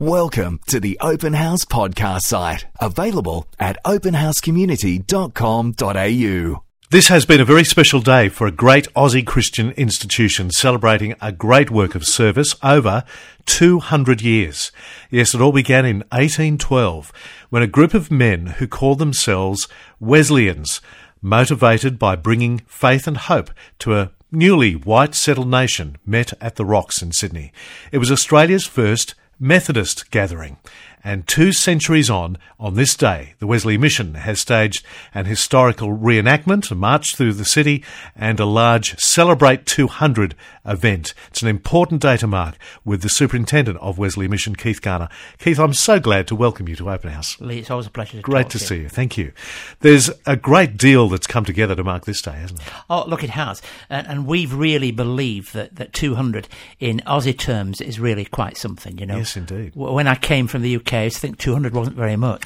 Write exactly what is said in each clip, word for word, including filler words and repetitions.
Welcome to the Open House podcast site, available at open house community dot com dot a u. This has been a very special day for a great Aussie Christian institution celebrating a great work of service over two hundred years. Yes, it all began in eighteen twelve when a group of men who called themselves Wesleyans, motivated by bringing faith and hope to a newly white-settled nation, met at the Rocks in Sydney. It was Australia's first Methodist gathering, and two centuries on, on this day, the Wesley Mission has staged an historical reenactment, a march through the city, and a large Celebrate two hundred event. It's an important day to mark with the Superintendent of Wesley Mission, Keith Garner. Keith, I'm so glad to welcome you to Open House. Lee, it's always a pleasure to Great to, to see you. Thank you. There's a great deal that's come together to mark this day, hasn't it? Oh, look, it has. And, and we've really believed that, that two hundred in Aussie terms is really quite something, you know. Yes, indeed. When I came from the U K, I used to think two hundred wasn't very much,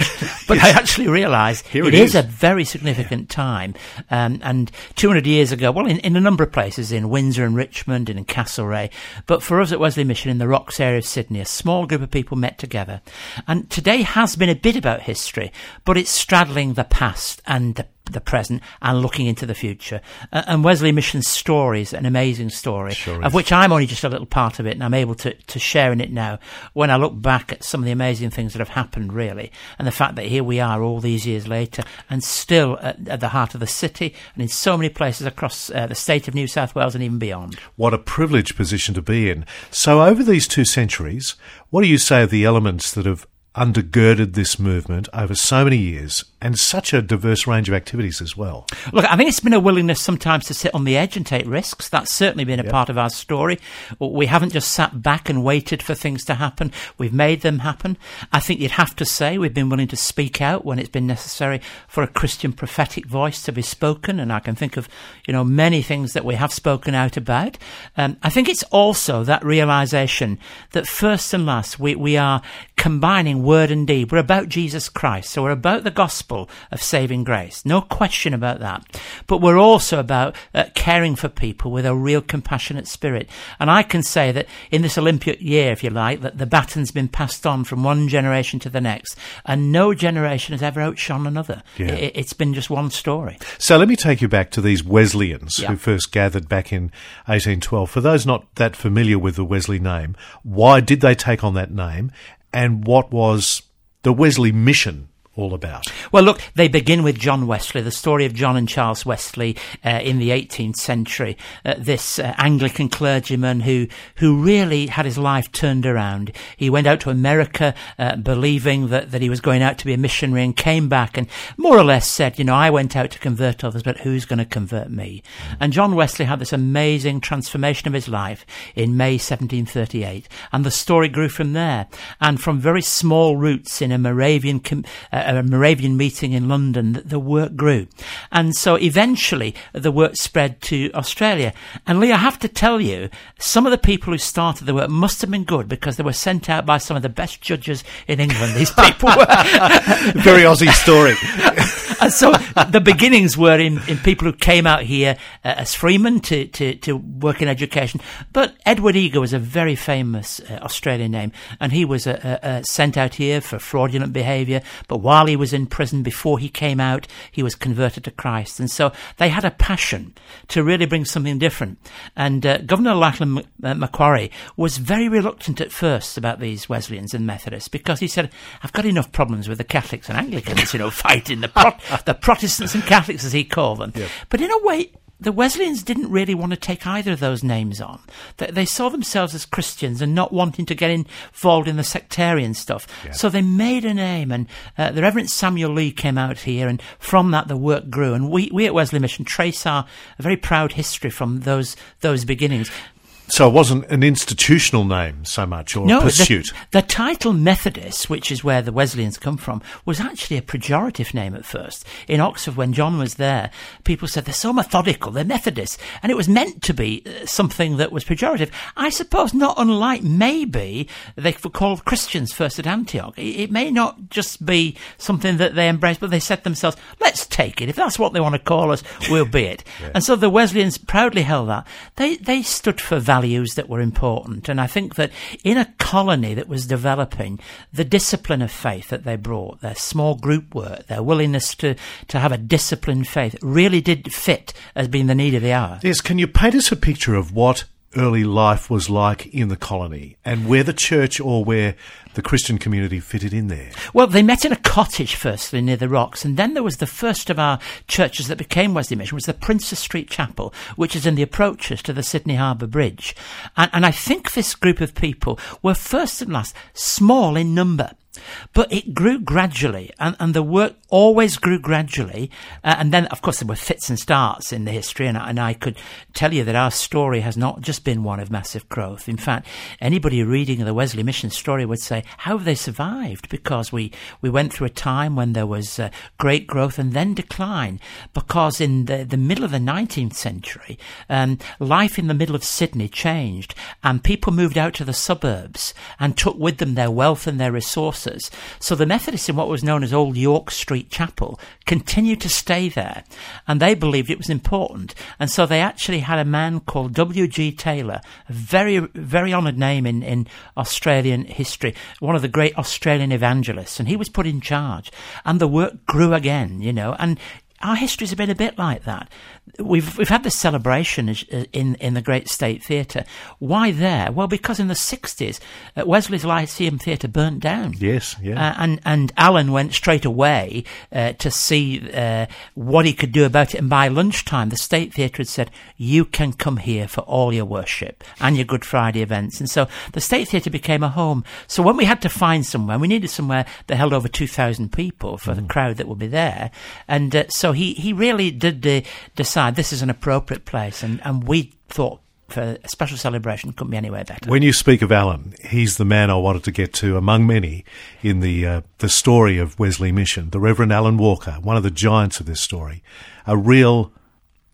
but yes. I actually realised it, it is. is a very significant yeah. time. Um, and two hundred years ago, well, in, in a number of places, in Windsor and Richmond and in Castlereagh, but for us at Wesley Mission in the Rocks area of Sydney, a small group of people met together. And today has been a bit about history, but it's straddling the past and the the present and looking into the future. Uh, and Wesley Mission's story is an amazing story, sure of which I'm only just a little part of it, and I'm able to, to share in it now when I look back at some of the amazing things that have happened, really, and the fact that here we are all these years later and still at, at the heart of the city and in so many places across uh, the state of New South Wales and even beyond. What a privileged position to be in. So over these two centuries, what do you say of the elements that have undergirded this movement over so many years and such a diverse range of activities as well? Look, I think it's been a willingness sometimes to sit on the edge and take risks. That's certainly been a yep. part of our story. We haven't just sat back and waited for things to happen. We've made them happen. I think you'd have to say we've been willing to speak out when it's been necessary for a Christian prophetic voice to be spoken, and I can think of, you know, many things that we have spoken out about. Um, I think it's also that realisation that first and last we, we are combining word and deed. We're about Jesus Christ, so we're about the gospel of saving grace, no question about that, but we're also about uh, caring for people with a real compassionate spirit. And I can say that in this Olympic year, if you like, that the baton's been passed on from one generation to the next, and no generation has ever outshone another. yeah. it, it's been just one story. So let me take you back to these Wesleyans yeah. who first gathered back in eighteen twelve. For those not that familiar with the Wesley name, why did they take on that name, and what was the Wesley Mission all about? Well, look, they begin with John Wesley, the story of John and Charles Wesley uh, in the eighteenth century. Uh, this uh, Anglican clergyman who who really had his life turned around. He went out to America uh, believing that, that he was going out to be a missionary, and came back and more or less said, you know, I went out to convert others, but who's going to convert me? And John Wesley had this amazing transformation of his life in May seventeen thirty-eight, and the story grew from there, and from very small roots in a Moravian com- uh, a Moravian meeting in London, that the work grew. And so eventually the work spread to Australia. And Lee, I have to tell you, some of the people who started the work must have been good, because they were sent out by some of the best judges in England. These people were. Very Aussie story. And so the beginnings were in, in people who came out here uh, as freemen to, to, to work in education. But Edward Eager was a very famous uh, Australian name, and he was uh, uh, sent out here for fraudulent behaviour. But while he was in prison, before he came out, he was converted to Christ. And so they had a passion to really bring something different. And uh, Governor Lachlan Macquarie was very reluctant at first about these Wesleyans and Methodists, because he said, I've got enough problems with the Catholics and Anglicans, you know, fighting the pro- the Protestants and Catholics, as he called them. Yep. But in a way, the Wesleyans didn't really want to take either of those names on. They saw themselves as Christians and not wanting to get involved in the sectarian stuff. Yeah. So they made a name, and uh, the Reverend Samuel Lee came out here, and from that the work grew. And we, we at Wesley Mission trace our a very proud history from those those beginnings. So it wasn't an institutional name so much, or no, a pursuit? The, the title Methodist, which is where the Wesleyans come from, was actually a pejorative name at first. In Oxford, when John was there, people said, they're so methodical, they're Methodists. And it was meant to be something that was pejorative. I suppose not unlike maybe they were called Christians first at Antioch. It, it may not just be something that they embraced, but they said to themselves, let's let's take it. If that's what they want to call us, we'll be it. Yeah. And so the Wesleyans proudly held that. They they stood for values that were important. And I think that in a colony that was developing, the discipline of faith that they brought, their small group work, their willingness to, to have a disciplined faith really did fit as being the need of the hour. Yes, can you paint us a picture of what early life was like in the colony and where the church or where the Christian community fitted in there? Well, they met in a cottage firstly near the rocks, and then there was the first of our churches that became Wesley Mission was the Princess Street Chapel, which is in the approaches to the Sydney Harbour Bridge. And, and I think this group of people were first and last small in number. But it grew gradually, and, and the work always grew gradually. Uh, and then, of course, there were fits and starts in the history, and, and I could tell you that our story has not just been one of massive growth. In fact, anybody reading the Wesley Mission story would say, how have they survived? Because we, we went through a time when there was uh, great growth and then decline, because in the, the middle of the nineteenth century, um, life in the middle of Sydney changed, and people moved out to the suburbs and took with them their wealth and their resources. So the Methodists in what was known as Old York Street Chapel continued to stay there, and they believed it was important. And so they actually had a man called W G Taylor, a very, very honoured name in, in Australian history, one of the great Australian evangelists, and he was put in charge. And the work grew again, you know, and our history's been a bit like that. We've we've had this celebration in in the Great State Theatre. Why there? Well, because in the sixties, uh, Wesley's Lyceum Theatre burnt down. Yes, yeah. Uh, and and Alan went straight away uh, to see uh, what he could do about it. And by lunchtime, the State Theatre had said, "You can come here for all your worship and your Good Friday events." And so the State Theatre became a home. So when we had to find somewhere, we needed somewhere that held over two thousand people for mm. the crowd that would be there, and uh, so. So he, he really did de- decide this is an appropriate place, and, and we thought for a special celebration couldn't be anywhere better. When you speak of Alan, he's the man I wanted to get to among many in the uh, the story of Wesley Mission, the Reverend Alan Walker, one of the giants of this story, a real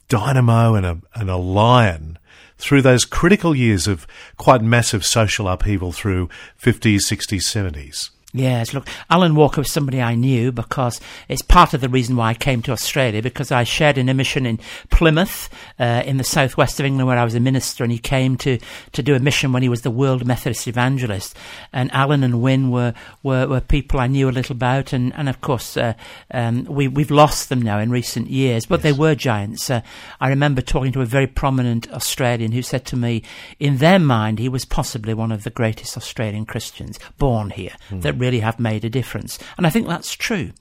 dynamo and a, and a lion through those critical years of quite massive social upheaval through fifties, sixties, seventies. Yes, look, Alan Walker was somebody I knew because it's part of the reason why I came to Australia, because I shared in a mission in Plymouth uh, in the southwest of England where I was a minister, and he came to, to do a mission when he was the World Methodist Evangelist. And Alan and Wynne were, were, were people I knew a little about, and, and of course uh, um, we, we've lost them now in recent years, but yes, they were giants. Uh, I remember talking to a very prominent Australian who said to me, in their mind he was possibly one of the greatest Australian Christians born here, mm. that really have made a difference. And I think that's true.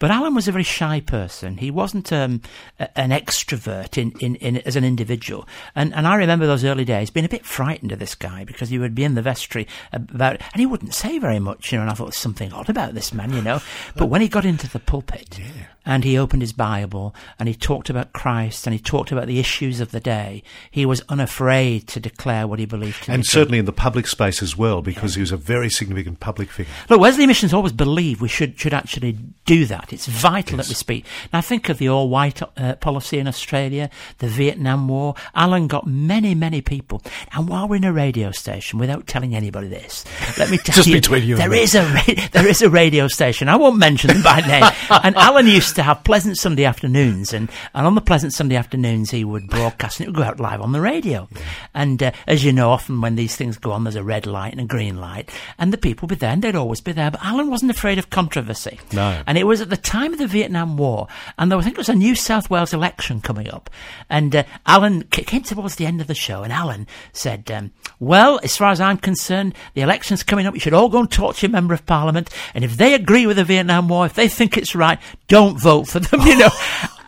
But Alan was a very shy person. He wasn't um, a, an extrovert in, in, in as an individual. And, and I remember those early days being a bit frightened of this guy, because he would be in the vestry about, and he wouldn't say very much, you know, and I thought there's something odd about this man, you know. But when he got into the pulpit, yeah. and he opened his Bible and he talked about Christ and he talked about the issues of the day, he was unafraid to declare what he believed. And certainly in the public space as well, because yeah. he was a very significant public figure. Look, Wesley Mission's always believe we should should actually do that. It's vital yes. that we speak. Now, think of the all-white uh, policy in Australia, the Vietnam War. Alan got many, many people. And while we're in a radio station, without telling anybody this, let me tell Just you, between you there, and is a ra- there is a radio station. I won't mention them by name. And Alan used to have pleasant Sunday afternoons, and, and on the pleasant Sunday afternoons he would broadcast, and it would go out live on the radio. Yeah. And uh, as you know, often when these things go on, there's a red light and a green light, and the people would be there, and they'd always be there. But Alan wasn't afraid of controversy. No. And it was at the time of the Vietnam War, and there was, I think it was a New South Wales election coming up, and uh, Alan came towards the end of the show, and Alan said, um, well, as far as I'm concerned, the election's coming up, you should all go and talk to your Member of Parliament, and if they agree with the Vietnam War, if they think it's right, don't vote for them, you know.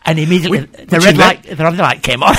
And immediately which, the which red light, that- the red light came on.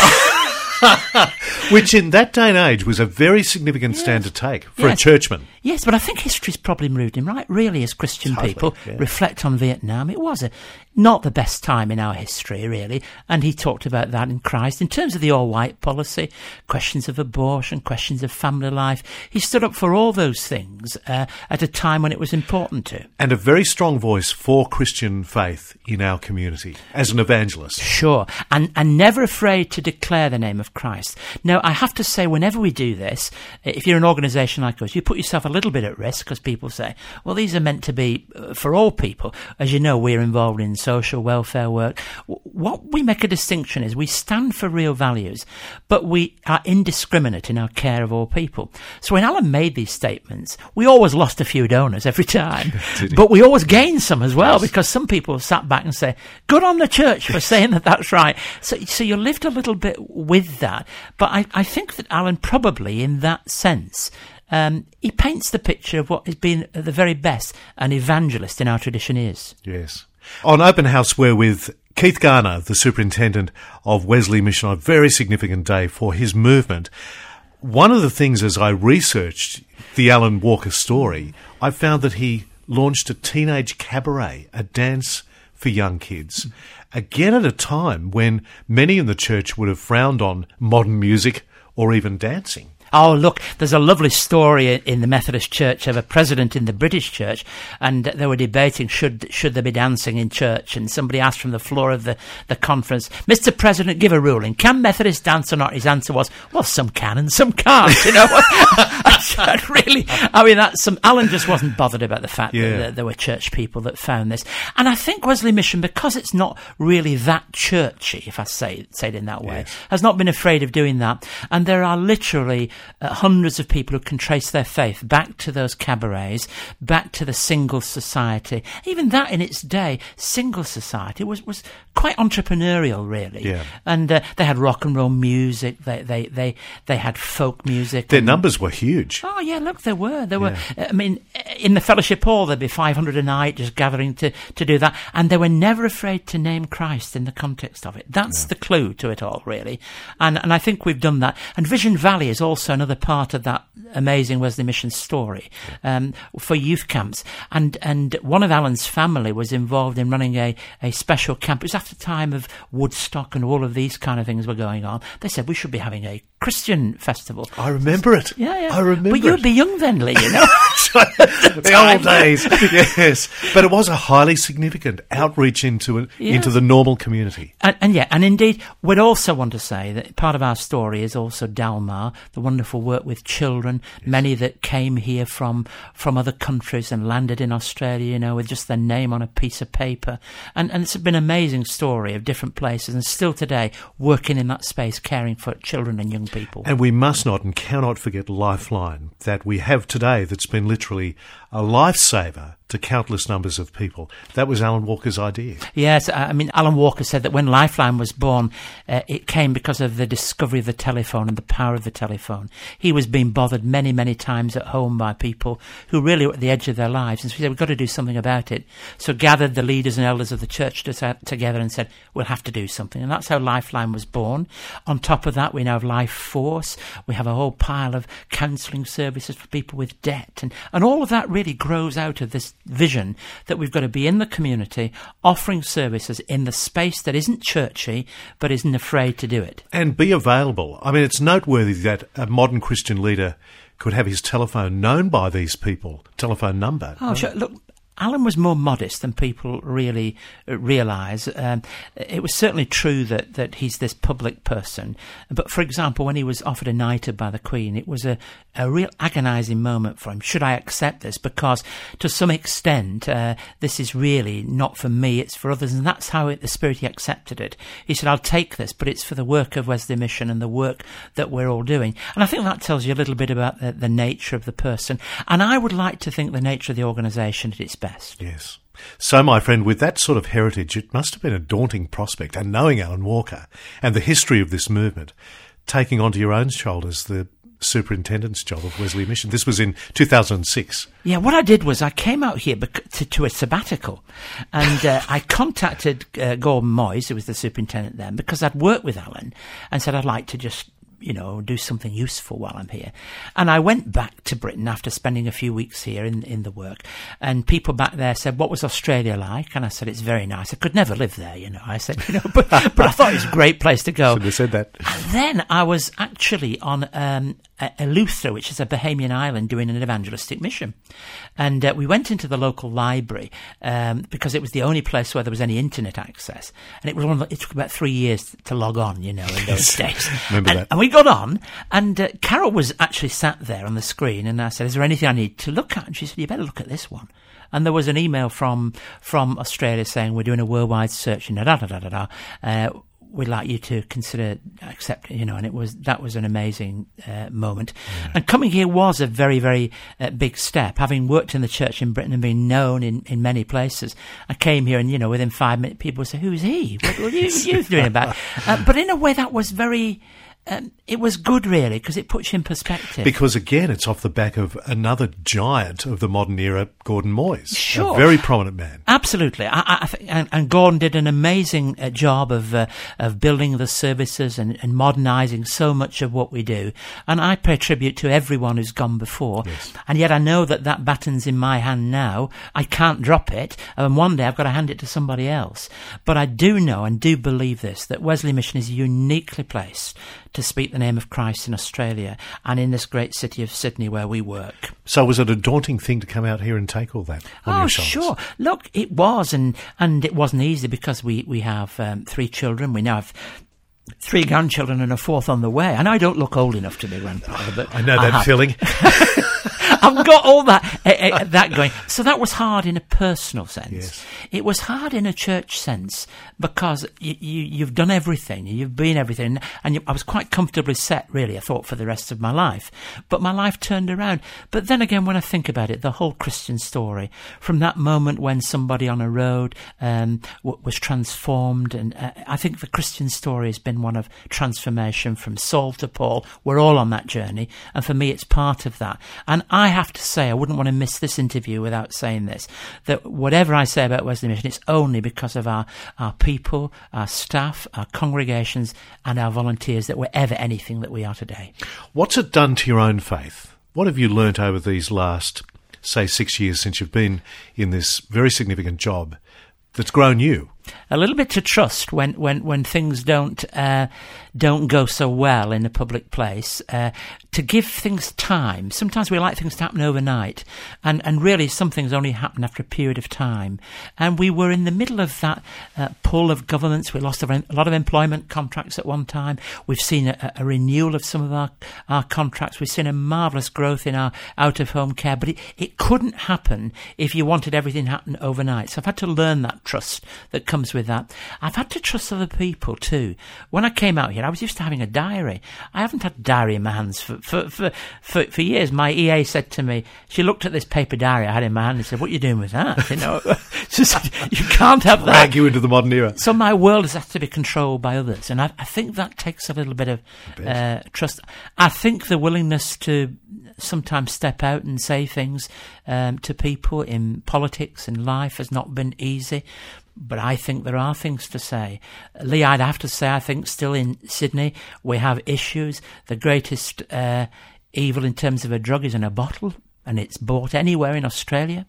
Which in that day and age was a very significant yes. stand to take for yes. a churchman. Yes, but I think history's probably moved him right. Really, as Christian totally, people yeah. reflect on Vietnam, it was a, not the best time in our history, really. And he talked about that in Christ. In terms of the all-white policy, questions of abortion, questions of family life, he stood up for all those things uh, at a time when it was important to. And a very strong voice for Christian faith in our community as an evangelist. Sure, and, and never afraid to declare the name of Christ. Now, I have to say, whenever we do this, if you're an organisation like us, you put yourself a little bit at risk because people say, well, these are meant to be for all people. As you know, we're involved in social welfare work. What we make a distinction is we stand for real values, but we are indiscriminate in our care of all people. So when Alan made these statements, we always lost a few donors every time, but we always gained some as well, because some people sat back and say, good on the church for saying that that's right. So, so you lived a little bit with that. But I, I think that Alan probably, in that sense, um, he paints the picture of what has been at the very best an evangelist in our tradition is. Yes. On Open House, we're with Keith Garner, the superintendent of Wesley Mission, on a very significant day for his movement. One of the things, as I researched the Alan Walker story, I found that he launched a teenage cabaret, a dance for young kids, again at a time when many in the church would have frowned on modern music or even dancing. Oh, look, there's a lovely story in the Methodist Church of a president in the British Church, and they were debating should should there be dancing in church, and somebody asked from the floor of the, the conference, Mister President, give a ruling. Can Methodists dance or not? His answer was, well, some can and some can't, you know. Really, I mean, that's some, Alan just wasn't bothered about the fact yeah. that, that there were church people that found this. And I think Wesley Mission, because it's not really that churchy, if I say, say it in that way, yes. has not been afraid of doing that. And there are literally... Uh, hundreds of people who can trace their faith back to those cabarets, back to the single society. Even that in its day, single society was, was quite entrepreneurial, really. Yeah. And uh, they had rock and roll music, they they, they, they had folk music. Their and, numbers were huge. Oh, yeah, look, there were. There yeah. were. I mean, in the Fellowship Hall, there'd be five hundred a night just gathering to, to do that. And they were never afraid to name Christ in the context of it. That's yeah. the clue to it all, really. And, and I think we've done that. And Vision Valley is also another part of that amazing Wesley Mission story um, for youth camps. And and one of Alan's family was involved in running a, a special camp. It was after the time of Woodstock and all of these kind of things were going on. They said, we should be having a Christian festival. I remember it. Yeah, yeah. I remember But you'd be young then, Lee, you know. the the old days, yes. But it was a highly significant outreach into it, yeah. into the normal community. And, and yeah, and indeed, we'd also want to say that part of our story is also Dalmar, the wonderful work with children, yes. many that came here from from other countries and landed in Australia, you know, with just their name on a piece of paper. And and it's been an amazing story of different places, and still today working in that space, caring for children and young people. And we must not and cannot forget Lifeline, that we have today, that's been literally a lifesaver to countless numbers of people. That was Alan Walker's idea. Yes, I mean, Alan Walker said that when Lifeline was born, uh, it came because of the discovery of the telephone and the power of the telephone. He was being bothered many, many times at home by people who really were at the edge of their lives. And so he said, we've got to do something about it. So gathered the leaders and elders of the church together and said, we'll have to do something. And that's how Lifeline was born. On top of that, we now have Life Force. We have a whole pile of counselling services for people with debt. And, and all of that really grows out of this vision that we've got to be in the community, offering services in the space that isn't churchy, but isn't afraid to do it. And be available. I mean, it's noteworthy that a modern Christian leader could have his telephone known by these people, telephone number. Oh, right? Sure. Look, Alan was more modest than people really realise. Um, it was certainly true that, that he's this public person. But, for example, when he was offered a mitre by the Queen, it was a, a real agonising moment for him. Should I accept this? Because, to some extent, uh, this is really not for me, it's for others. And that's how it, the spirit he accepted it. He said, I'll take this, but it's for the work of Wesley Mission and the work that we're all doing. And I think that tells you a little bit about the, the nature of the person. And I would like to think the nature of the organisation at its best. Yes. So, my friend, with that sort of heritage, it must have been a daunting prospect. And knowing Alan Walker and the history of this movement, taking onto your own shoulders the superintendent's job of Wesley Mission. This was in two thousand six. Yeah, what I did was I came out here to, to a sabbatical, and uh, I contacted uh, Gordon Moyes, who was the superintendent then, because I'd worked with Alan and said I'd like to just, you know, do something useful while I'm here. And I went back to Britain after spending a few weeks here in, in the work, and people back there said, what was Australia like? And I said, it's very nice. I could never live there, you know. I said, you know, but, but I thought it was a great place to go. Should have said that. And then I was actually on um, Eleusa, which is a Bahamian island, doing an evangelistic mission. And uh, we went into the local library um, because it was the only place where there was any internet access. And it was one of the, it took about three years to log on, you know, in those days. Remember and, that. And we got on, and uh, Carol was actually sat there on the screen, and I said, is there anything I need to look at? And she said, you better look at this one. And there was an email from from Australia saying, we're doing a worldwide search and da-da-da-da-da-da. Uh, we'd like you to consider accepting, you know, and it was, that was an amazing uh, moment. Yeah. And coming here was a very, very uh, big step. Having worked in the church in Britain and been known in, in many places, I came here and, you know, within five minutes, people would say, who's he? What, what are you, you doing about? Uh, but in a way, that was very... Um, it was good, really, because it puts you in perspective. Because, again, it's off the back of another giant of the modern era, Gordon Moyes. Sure. A very prominent man. Absolutely. I, I think, and, and Gordon did an amazing uh, job of uh, of building the services and, and modernising so much of what we do. And I pay tribute to everyone who's gone before. Yes. And yet I know that that batton's in my hand now. I can't drop it. And one day I've got to hand it to somebody else. But I do know and do believe this, that Wesley Mission is uniquely placed to speak the name of Christ in Australia and in this great city of Sydney where we work. So was it a daunting thing to come out here and take all that on your shoulders? Oh, sure. Look, it was, and, and it wasn't easy because we, we have um, three children. We now have three grandchildren and a fourth on the way. And I don't look old enough to be grandfather, but I know that I feeling. I've got all that uh, uh, that going. So that was hard in a personal sense. Yes. It was hard in a church sense because you, you, you've done everything, you've been everything, and you, I was quite comfortably set, really, I thought, for the rest of my life. But my life turned around. But then again, when I think about it, the whole Christian story, from that moment when somebody on a road um, w- was transformed, and uh, I think the Christian story has been one of transformation from Saul to Paul. We're all on that journey, and for me, it's part of that. And I have to say, I wouldn't want to miss this interview without saying this, that whatever I say about Wesley Mission, it's only because of our, our people, our staff, our congregations and our volunteers that we're ever anything that we are today. What's it done to your own faith? What have you learnt over these last, say, six years since you've been in this very significant job that's grown you? A little bit to trust when, when, when things don't uh, don't go so well in a public place, uh, to give things time. Sometimes we like things to happen overnight, and, and really some things only happen after a period of time. And we were in the middle of that uh, pull of governments. We lost a, a lot of employment contracts at one time. We've seen a, a renewal of some of our, our contracts. We've seen a marvellous growth in our out-of-home care, but it, it couldn't happen if you wanted everything to happen overnight. So I've had to learn that trust that comes with that. I've had to trust other people too. When I came out here, I was used to having a diary. I haven't had a diary in my hands for for, for, for, for years. My E A said to me, she looked at this paper diary I had in my hand and said, what are you doing with that? You know, just, you can't have that. Drag you into the modern era. So my world has had to be controlled by others. And I, I think that takes a little bit of uh, trust. I think the willingness to sometimes step out and say things um, to people in politics and life has not been easy. But I think there are things to say. Lee, I'd have to say, I think still in Sydney, we have issues. The greatest uh, evil in terms of a drug is in a bottle, and it's bought anywhere in Australia.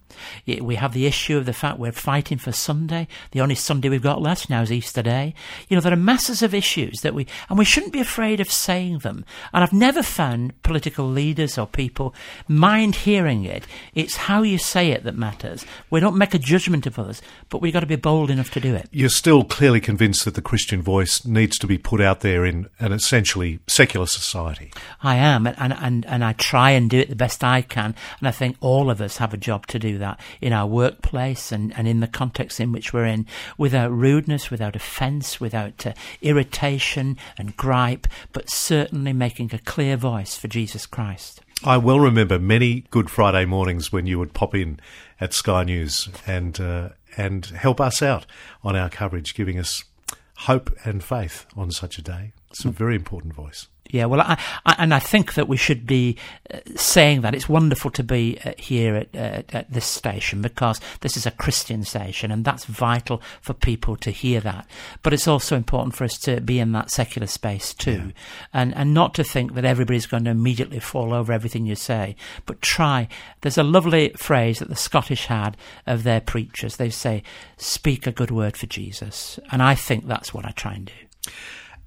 We have the issue of the fact we're fighting for Sunday. The only Sunday we've got left now is Easter Day. You know, there are masses of issues that we, and we shouldn't be afraid of saying them. And I've never found political leaders or people mind hearing it. It's how you say it that matters. We don't make a judgment of others, but we've got to be bold enough to do it. You're still clearly convinced that the Christian voice needs to be put out there in an essentially secular society. I am, and, and, and I try and do it the best I can. And I think all of us have a job to do that in our workplace and, and in the context in which we're in, without rudeness, without offence, without uh, irritation and gripe, but certainly making a clear voice for Jesus Christ. I well remember many Good Friday mornings when you would pop in at Sky News and uh, and help us out on our coverage, giving us hope and faith on such a day. It's a very important voice. Yeah, well, I, I, and I think that we should be uh, saying that. It's wonderful to be uh, here at, uh, at this station because this is a Christian station and that's vital for people to hear that. But it's also important for us to be in that secular space too, yeah. and, and not to think that everybody's going to immediately fall over everything you say, but try. There's a lovely phrase that the Scottish had of their preachers. They say, speak a good word for Jesus. And I think that's what I try and do.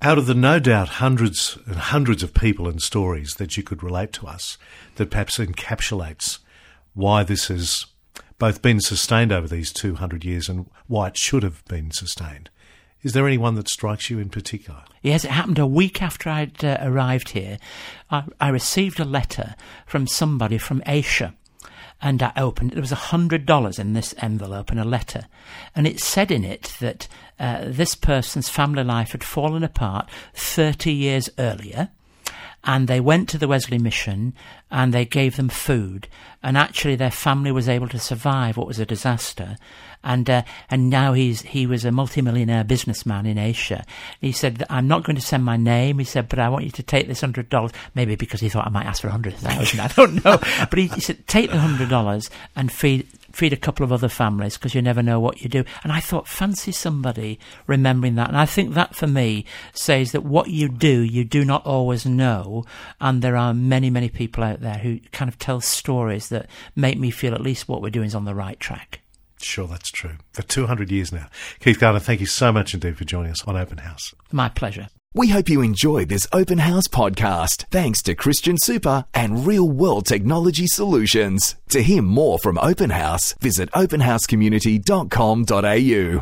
Out of the no doubt hundreds and hundreds of people and stories that you could relate to us, that perhaps encapsulates why this has both been sustained over these two hundred years and why it should have been sustained. Is there anyone that strikes you in particular? Yes, it happened a week after I'd uh, arrived here. I, I received a letter from somebody from Asia, and I opened it. There was one hundred dollars in this envelope and a letter, and it said in it that uh, this person's family life had fallen apart thirty years earlier, and they went to the Wesley Mission and they gave them food, and actually their family was able to survive what was a disaster. And uh, and now he's he was a multimillionaire businessman in Asia. He said, I'm not going to send my name, he said, but I want you to take this hundred dollars, maybe because he thought I might ask for a hundred thousand, I don't know. But he, he said, take the hundred dollars and feed feed a couple of other families, because you never know what you do. And I thought, fancy somebody remembering that. And I think that for me says that what you do, you do not always know, and there are many many people out there who kind of tell stories that make me feel at least what we're doing is on the right track. Sure, that's true. For two hundred years now. Keith Garner, thank you so much indeed for joining us on Open House. My pleasure. We hope you enjoyed this Open House podcast, thanks to Christian Super and Real World Technology Solutions. To hear more from Open House, visit open house community dot com dot a u.